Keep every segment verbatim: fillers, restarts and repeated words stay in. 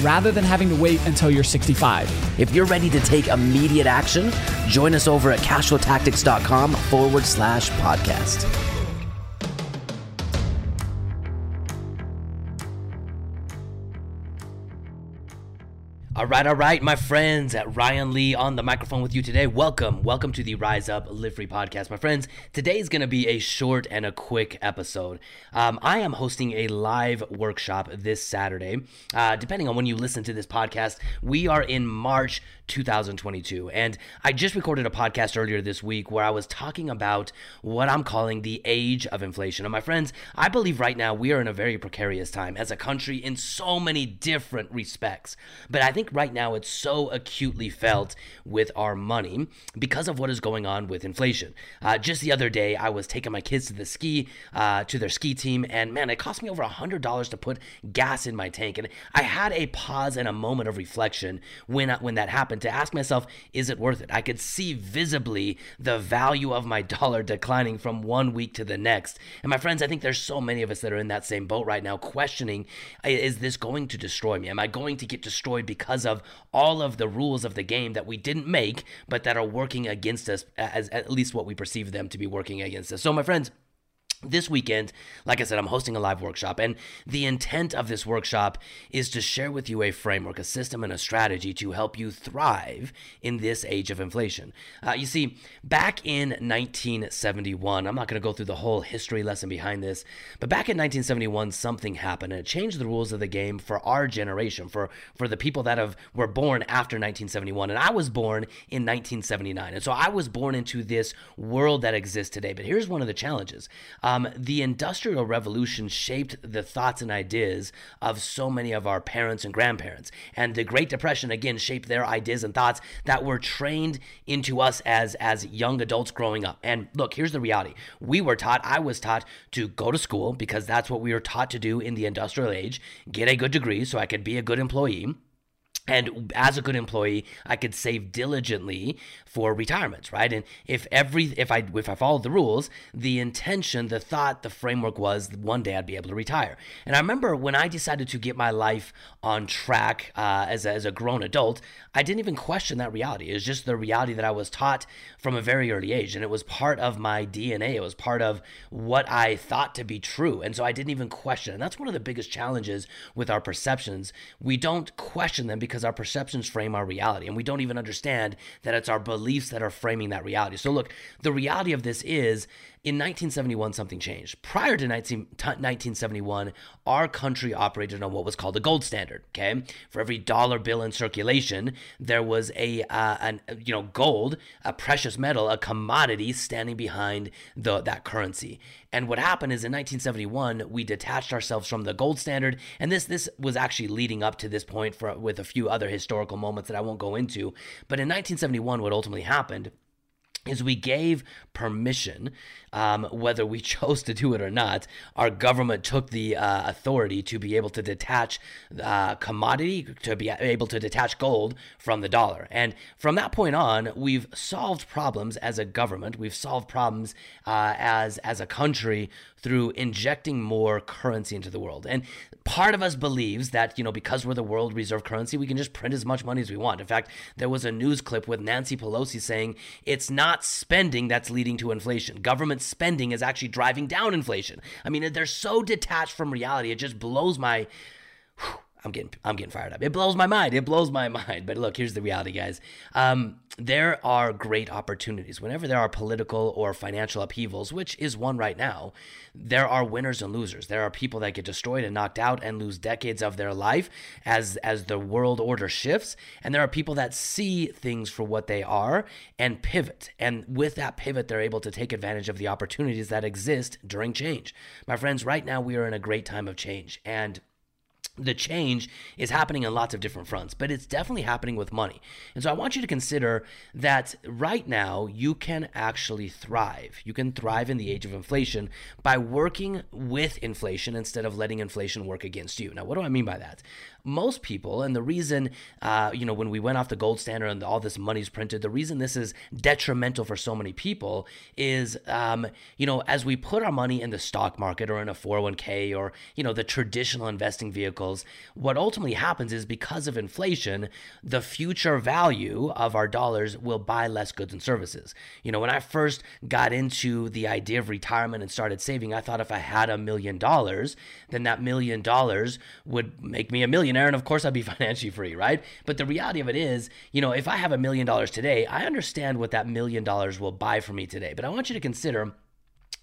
rather than having to wait until you're sixty-five. If you're ready to take immediate action, join us over at cashflow tactics dot com forward slash podcast. All right, all right, my friends, Ryan Lee on the microphone with you today. Welcome, welcome to the Rise Up Live Free Podcast, my friends. Today is going to be a short and a quick episode. Um, I am hosting a live workshop this Saturday. Uh, depending on when you listen to this podcast, we are in March twenty twenty-two, and I just recorded a podcast earlier this week where I was talking about what I'm calling the age of inflation. And my friends, I believe right now we are in a very precarious time as a country in so many different respects, but I think right now it's so acutely felt with our money because of what is going on with inflation. Uh, just the other day, I was taking my kids to the ski, uh, to their ski team, and man, it cost me over one hundred dollars to put gas in my tank. And I had a pause and a moment of reflection when, when that happened to ask myself, is it worth it? I could see visibly the value of my dollar declining from one week to the next. And my friends, I think there's so many of us that are in that same boat right now questioning, is this going to destroy me? Am I going to get destroyed because of all of the rules of the game that we didn't make, but that are working against us, as at least what we perceive them to be working against us. So my friends, this weekend, like I said, I'm hosting a live workshop, and the intent of this workshop is to share with you a framework, a system, and a strategy to help you thrive in this age of inflation. Uh, you see, back in nineteen seventy-one, I'm not going to go through the whole history lesson behind this, but back in nineteen seventy-one, something happened, and it changed the rules of the game for our generation, for, for the people that have were born after nineteen seventy-one, and I was born in nineteen seventy-nine, and so I was born into this world that exists today, but here's one of the challenges. Uh, Um, the Industrial Revolution shaped the thoughts and ideas of so many of our parents and grandparents. And the Great Depression, again, shaped their ideas and thoughts that were trained into us as, as young adults growing up. And look, here's the reality. We were taught, I was taught to go to school because that's what we were taught to do in the industrial age, get a good degree so I could be a good employee. And as a good employee, I could save diligently for retirements, right? And if every, if I, if I followed the rules, the intention, the thought, the framework was one day I'd be able to retire. And I remember when I decided to get my life on track uh, as a, as a grown adult, I didn't even question that reality. It was just the reality that I was taught from a very early age, and it was part of my D N A. It was part of what I thought to be true, and so I didn't even question. And that's one of the biggest challenges with our perceptions. We don't question them because our perceptions frame our reality, and we don't even understand that it's our beliefs that are framing that reality. So look, the reality of this is in nineteen seventy-one, something changed. Prior to nineteen seventy-one, our country operated on what was called the gold standard, okay? For every dollar bill in circulation, there was a, uh, an, you know, gold, a precious metal, a commodity standing behind the, that currency. And what happened is in nineteen seventy-one, we detached ourselves from the gold standard, and this this was actually leading up to this point for, with a few other historical moments that I won't go into. But in nineteen seventy-one, what ultimately happened is we gave permission, um, whether we chose to do it or not. Our government took the uh, authority to be able to detach uh, commodity, to be able to detach gold from the dollar. And from that point on, we've solved problems as a government. We've solved problems uh, as, as a country through injecting more currency into the world. And part of us believes that, you know, because we're the world reserve currency, we can just print as much money as we want. In fact, there was a news clip with Nancy Pelosi saying it's not spending that's leading to inflation. Government spending is actually driving down inflation. I mean, they're so detached from reality. It just blows my... Whew, I'm getting I'm getting fired up. It blows my mind. It blows my mind. But look, here's the reality, guys. Um, there are great opportunities. Whenever there are political or financial upheavals, which is one right now, there are winners and losers. There are people that get destroyed and knocked out and lose decades of their life as, as the world order shifts. And there are people that see things for what they are and pivot. And with that pivot, they're able to take advantage of the opportunities that exist during change. My friends, right now we are in a great time of change. And the change is happening on lots of different fronts, but it's definitely happening with money. And so I want you to consider that right now you can actually thrive. You can thrive in the age of inflation by working with inflation instead of letting inflation work against you. Now, what do I mean by that? Most people, and the reason, uh, you know, when we went off the gold standard and all this money's printed, the reason this is detrimental for so many people is, um, you know, as we put our money in the stock market or in a four oh one k or, you know, the traditional investing vehicle, what ultimately happens is because of inflation, the future value of our dollars will buy less goods and services. You know, when I first got into the idea of retirement and started saving, I thought if I had a million dollars, then that million dollars would make me a millionaire. And of course, I'd be financially free, right? But the reality of it is, you know, if I have a million dollars today, I understand what that million dollars will buy for me today. But I want you to consider,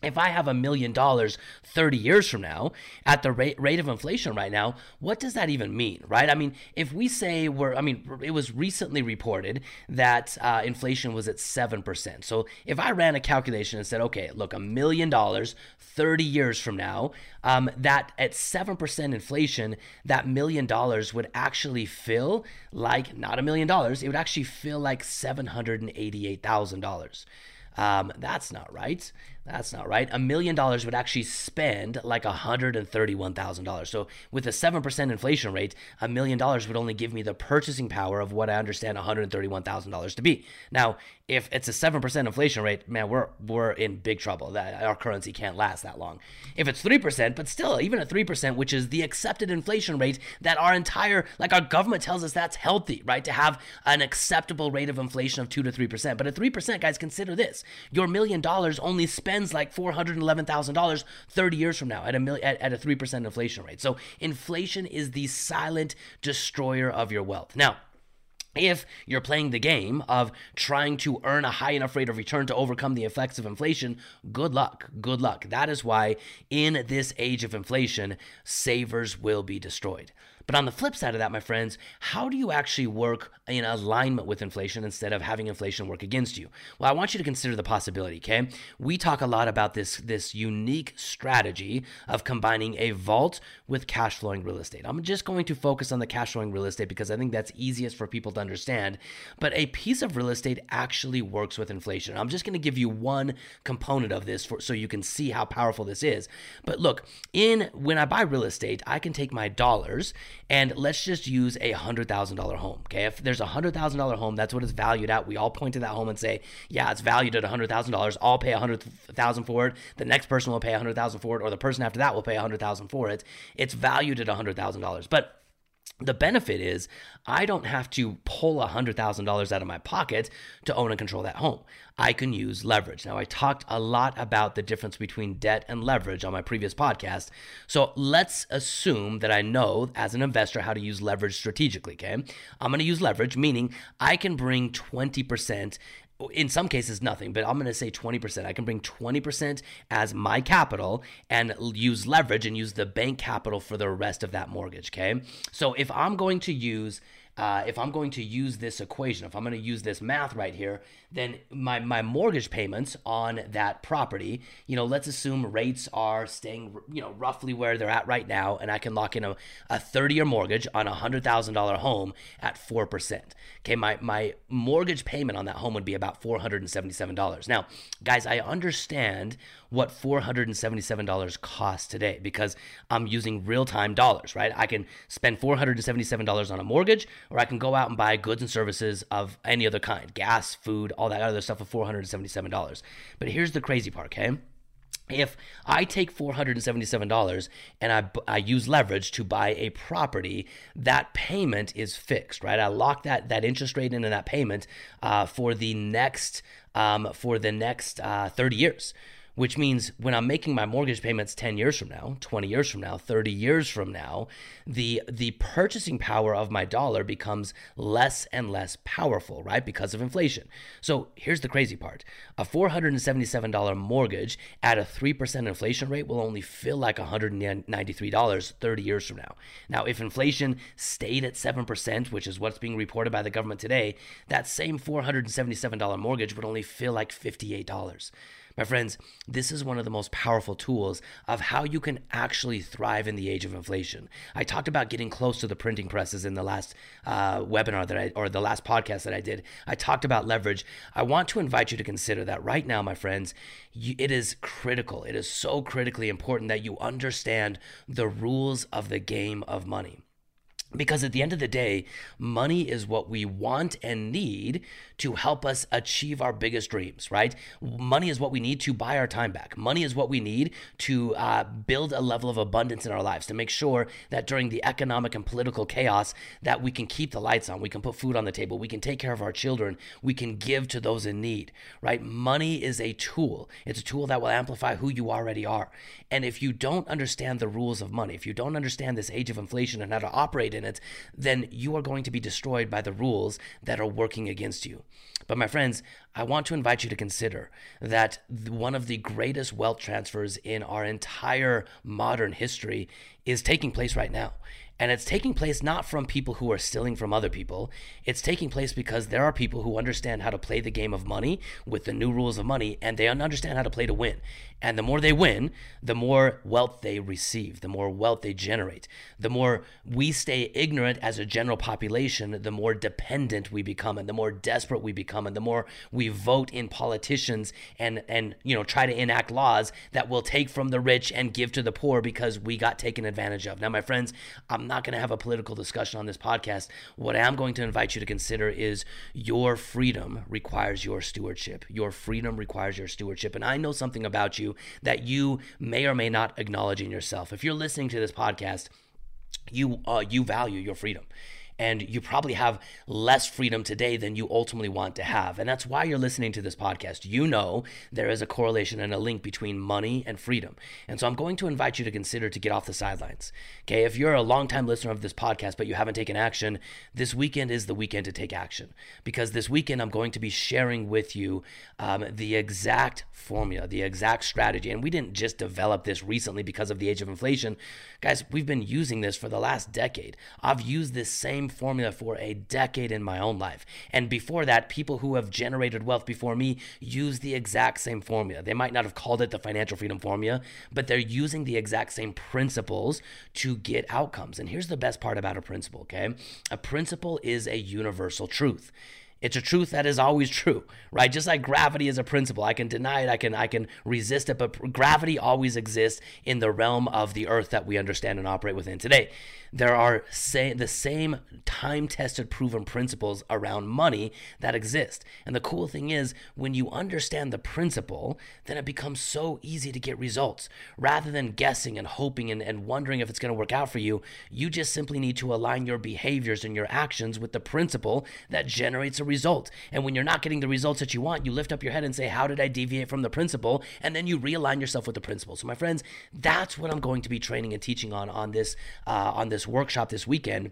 if I have a million dollars thirty years from now, at the rate, rate of inflation right now, what does that even mean, right? I mean, if we say we're, I mean, it was recently reported that uh, inflation was at seven percent. So if I ran a calculation and said, okay, look, a million dollars thirty years from now, um, that at seven percent inflation, that million dollars would actually feel like, not a million dollars, it would actually feel like seven hundred eighty-eight thousand dollars. Um, that's not right. That's not right. A million dollars would actually spend like one hundred thirty-one thousand dollars. So with a seven percent inflation rate, a million dollars would only give me the purchasing power of what I understand one hundred thirty-one thousand dollars to be. Now, if it's a seven percent inflation rate, man, we're we're in big trouble. That our currency can't last that long. If it's three percent, but still, even at three percent, which is the accepted inflation rate that our entire, like our government tells us that's healthy, right? To have an acceptable rate of inflation of two to three percent. But at three percent, guys, consider this. Your million dollars only spends like four hundred eleven thousand dollars thirty years from now at a mil- at, at a three percent inflation rate. So inflation is the silent destroyer of your wealth. Now, if you're playing the game of trying to earn a high enough rate of return to overcome the effects of inflation, good luck, good luck. That is why in this age of inflation, savers will be destroyed. But on the flip side of that, my friends, how do you actually work in alignment with inflation instead of having inflation work against you? Well, I want you to consider the possibility, okay? We talk a lot about this, this unique strategy of combining a vault with cash flowing real estate. I'm just going to focus on the cash flowing real estate because I think that's easiest for people to understand. But a piece of real estate actually works with inflation. I'm just going to give you one component of this for, so you can see how powerful this is. But look, in when I buy real estate, I can take my dollars and let's just use a one hundred thousand dollars home, okay? If there's a one hundred thousand dollars home, that's what it's valued at. We all point to that home and say, yeah, it's valued at one hundred thousand dollars. I'll pay one hundred thousand dollars for it. The next person will pay one hundred thousand dollars for it, or the person after that will pay one hundred thousand dollars for it. It's valued at one hundred thousand dollars. But the benefit is I don't have to pull one hundred thousand dollars out of my pocket to own and control that home. I can use leverage. Now, I talked a lot about the difference between debt and leverage on my previous podcast. So let's assume that I know as an investor how to use leverage strategically, okay? I'm going to use leverage, meaning I can bring twenty percent. In some cases, nothing, but I'm going to say twenty percent. I can bring twenty percent as my capital and use leverage and use the bank capital for the rest of that mortgage, okay? So if I'm going to use Uh, if I'm going to use this equation, if I'm going to use this math right here, then my, my mortgage payments on that property, you know, let's assume rates are staying, you know, roughly where they're at right now, and I can lock in a, a thirty-year mortgage on a one hundred thousand dollars home at four percent. Okay, my, my mortgage payment on that home would be about four hundred seventy-seven dollars. Now, guys, I understand what four hundred seventy-seven dollars costs today because I'm using real-time dollars, right? I can spend four hundred seventy-seven dollars on a mortgage, or I can go out and buy goods and services of any other kind, gas, food, all that other stuff for four hundred seventy-seven dollars. But here's the crazy part, okay? If I take four hundred seventy-seven dollars and I, I use leverage to buy a property, that payment is fixed, right? I lock that, that interest rate into that payment uh, for the next, um, for the next uh, thirty years. Which means when I'm making my mortgage payments ten years from now, twenty years from now, thirty years from now, the the purchasing power of my dollar becomes less and less powerful, right? Because of inflation. So here's the crazy part. A four hundred seventy-seven dollars mortgage at a three percent inflation rate will only feel like one hundred ninety-three dollars thirty years from now. Now, if inflation stayed at seven percent, which is what's being reported by the government today, that same four hundred seventy-seven dollars mortgage would only feel like fifty-eight dollars. My friends, this is one of the most powerful tools of how you can actually thrive in the age of inflation. I talked about getting close to the printing presses in the last uh, webinar that I, or the last podcast that I did. I talked about leverage. I want to invite you to consider that right now, my friends. You, it is critical. It is so critically important that you understand the rules of the game of money. Because at the end of the day, money is what we want and need to help us achieve our biggest dreams, right? Money is what we need to buy our time back. Money is what we need to uh, build a level of abundance in our lives, to make sure that during the economic and political chaos that we can keep the lights on, we can put food on the table, we can take care of our children, we can give to those in need, right? Money is a tool. It's a tool that will amplify who you already are. And if you don't understand the rules of money, if you don't understand this age of inflation and how to operate in it, then you are going to be destroyed by the rules that are working against you. But my friends, I want to invite you to consider that one of the greatest wealth transfers in our entire modern history is taking place right now. And it's taking place not from people who are stealing from other people. It's taking place because there are people who understand how to play the game of money with the new rules of money, and they understand how to play to win. And the more they win, the more wealth they receive, the more wealth they generate. The more we stay ignorant as a general population, the more dependent we become, and the more desperate we become, and the more we vote in politicians and, and you know, try to enact laws that will take from the rich and give to the poor because we got taken advantage of. Now, my friends, I'm I'm not going to have a political discussion on this podcast. What I'm going to invite you to consider is your freedom requires your stewardship. Your freedom requires your stewardship. And I know something about you that you may or may not acknowledge in yourself. If you're listening to this podcast, you uh, you value your freedom. And you probably have less freedom today than you ultimately want to have. And that's why you're listening to this podcast. You know there is a correlation and a link between money and freedom. And so I'm going to invite you to consider to get off the sidelines. Okay, if you're a longtime listener of this podcast, but you haven't taken action, this weekend is the weekend to take action. Because this weekend, I'm going to be sharing with you um, the exact formula, the exact strategy. And we didn't just develop this recently because of the age of inflation. Guys, we've been using this for the last decade. I've used this same formula for a decade in my own life. And before that, people who have generated wealth before me use the exact same formula. They might not have called it the financial freedom formula, but they're using the exact same principles to get outcomes. And here's the best part about a principle, okay? A principle is a universal truth. It's a truth that is always true, right? Just like gravity is a principle. I can deny it, I can I can resist it, but gravity always exists in the realm of the earth that we understand and operate within today. There are say, the same time-tested, proven principles around money that exist. And the cool thing is, when you understand the principle, then it becomes so easy to get results. Rather than guessing and hoping and, and wondering if it's going to work out for you, you just simply need to align your behaviors and your actions with the principle that generates a result. And when you're not getting the results that you want, you lift up your head and say, how did I deviate from the principle? And then you realign yourself with the principle. So my friends, that's what I'm going to be training and teaching on on this uh, on this workshop this weekend,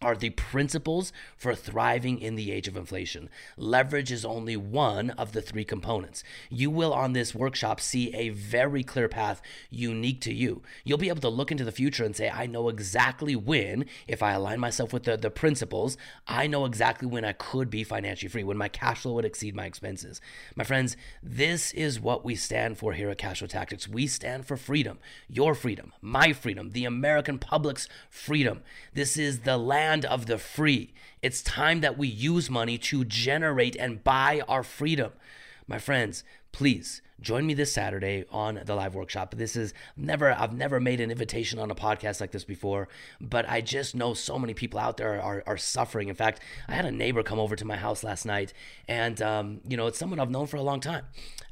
are the principles for thriving in the age of inflation. Leverage is only one of the three components. You will, on this workshop, see a very clear path unique to you. You'll be able to look into the future and say, I know exactly when, if I align myself with the, the principles, I know exactly when I could be financially free, when my cash flow would exceed my expenses. My friends, this is what we stand for here at Cashflow Tactics. We stand for freedom, your freedom, my freedom, the American public's freedom. This is the land of the free. It's time that we use money to generate and buy our freedom. My friends, please join me this Saturday on the live workshop. This is never, I've never made an invitation on a podcast like this before, but I just know so many people out there are, are suffering. In fact, I had a neighbor come over to my house last night, and um, you know, it's someone I've known for a long time.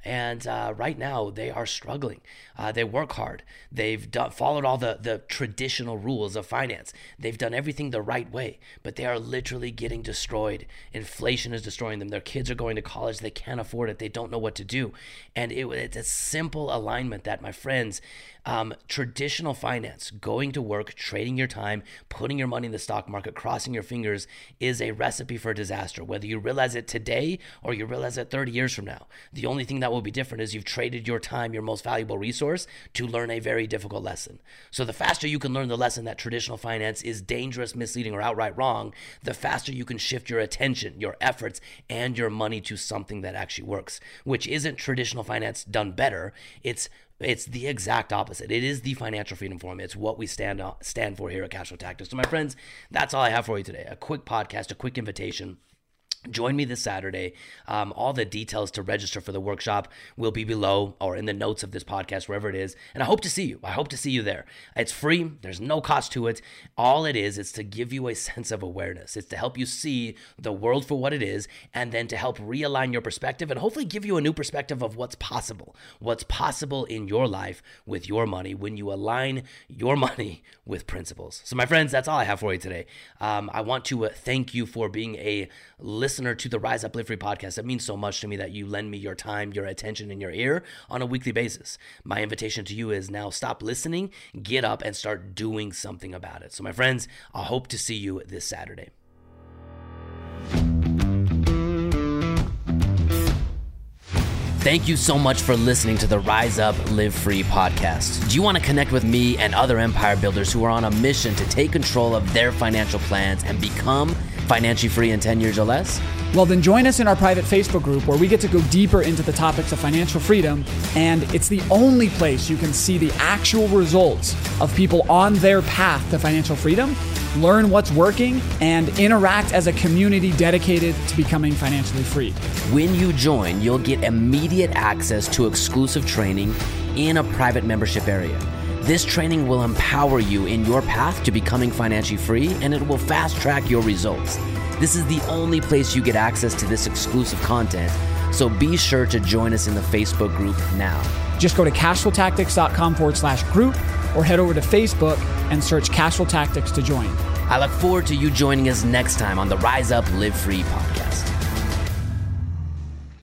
And uh, right now they are struggling. Uh, they work hard. They've done, followed all the, the traditional rules of finance. They've done everything the right way, but they are literally getting destroyed. Inflation is destroying them. Their kids are going to college. They can't afford it. They don't know what to do. And it, it's a simple alignment that, my friends, Um, traditional finance, going to work, trading your time, putting your money in the stock market, crossing your fingers, is a recipe for disaster. Whether you realize it today or you realize it thirty years from now, the only thing that will be different is you've traded your time, your most valuable resource, to learn a very difficult lesson. So the faster you can learn the lesson that traditional finance is dangerous, misleading, or outright wrong, the faster you can shift your attention, your efforts, and your money to something that actually works, which isn't traditional finance done better. It's It's the exact opposite. It is the financial freedom form. It's what we stand stand for here at Cashflow Tactics. So my friends, that's all I have for you today. A quick podcast, a quick invitation. Join me this Saturday. Um, all the details to register for the workshop will be below or in the notes of this podcast, wherever it is. And I hope to see you. I hope to see you there. It's free. There's no cost to it. All it is, is to give you a sense of awareness. It's to help you see the world for what it is, and then to help realign your perspective and hopefully give you a new perspective of what's possible, what's possible in your life with your money when you align your money with principles. So my friends, that's all I have for you today. Um, I want to uh, thank you for being a listener listener to the Rise Up Live Free podcast. It means so much to me that you lend me your time, your attention, and your ear on a weekly basis. My invitation to you is now stop listening, get up, and start doing something about it. So my friends, I hope to see you this Saturday. Thank you so much for listening to the Rise Up Live Free podcast. Do you want to connect with me and other empire builders who are on a mission to take control of their financial plans and become financially free in ten years or less? Well, then join us in our private Facebook group where we get to go deeper into the topics of financial freedom. And it's the only place you can see the actual results of people on their path to financial freedom, learn what's working, and interact as a community dedicated to becoming financially free. When you join, you'll get immediate access to exclusive training in a private membership area. This training will empower you in your path to becoming financially free, and it will fast-track your results. This is the only place you get access to this exclusive content, so be sure to join us in the Facebook group now. Just go to cashflow tactics dot com forward slash group or head over to Facebook and search Cashflow Tactics to join. I look forward to you joining us next time on the Rise Up Live Free podcast.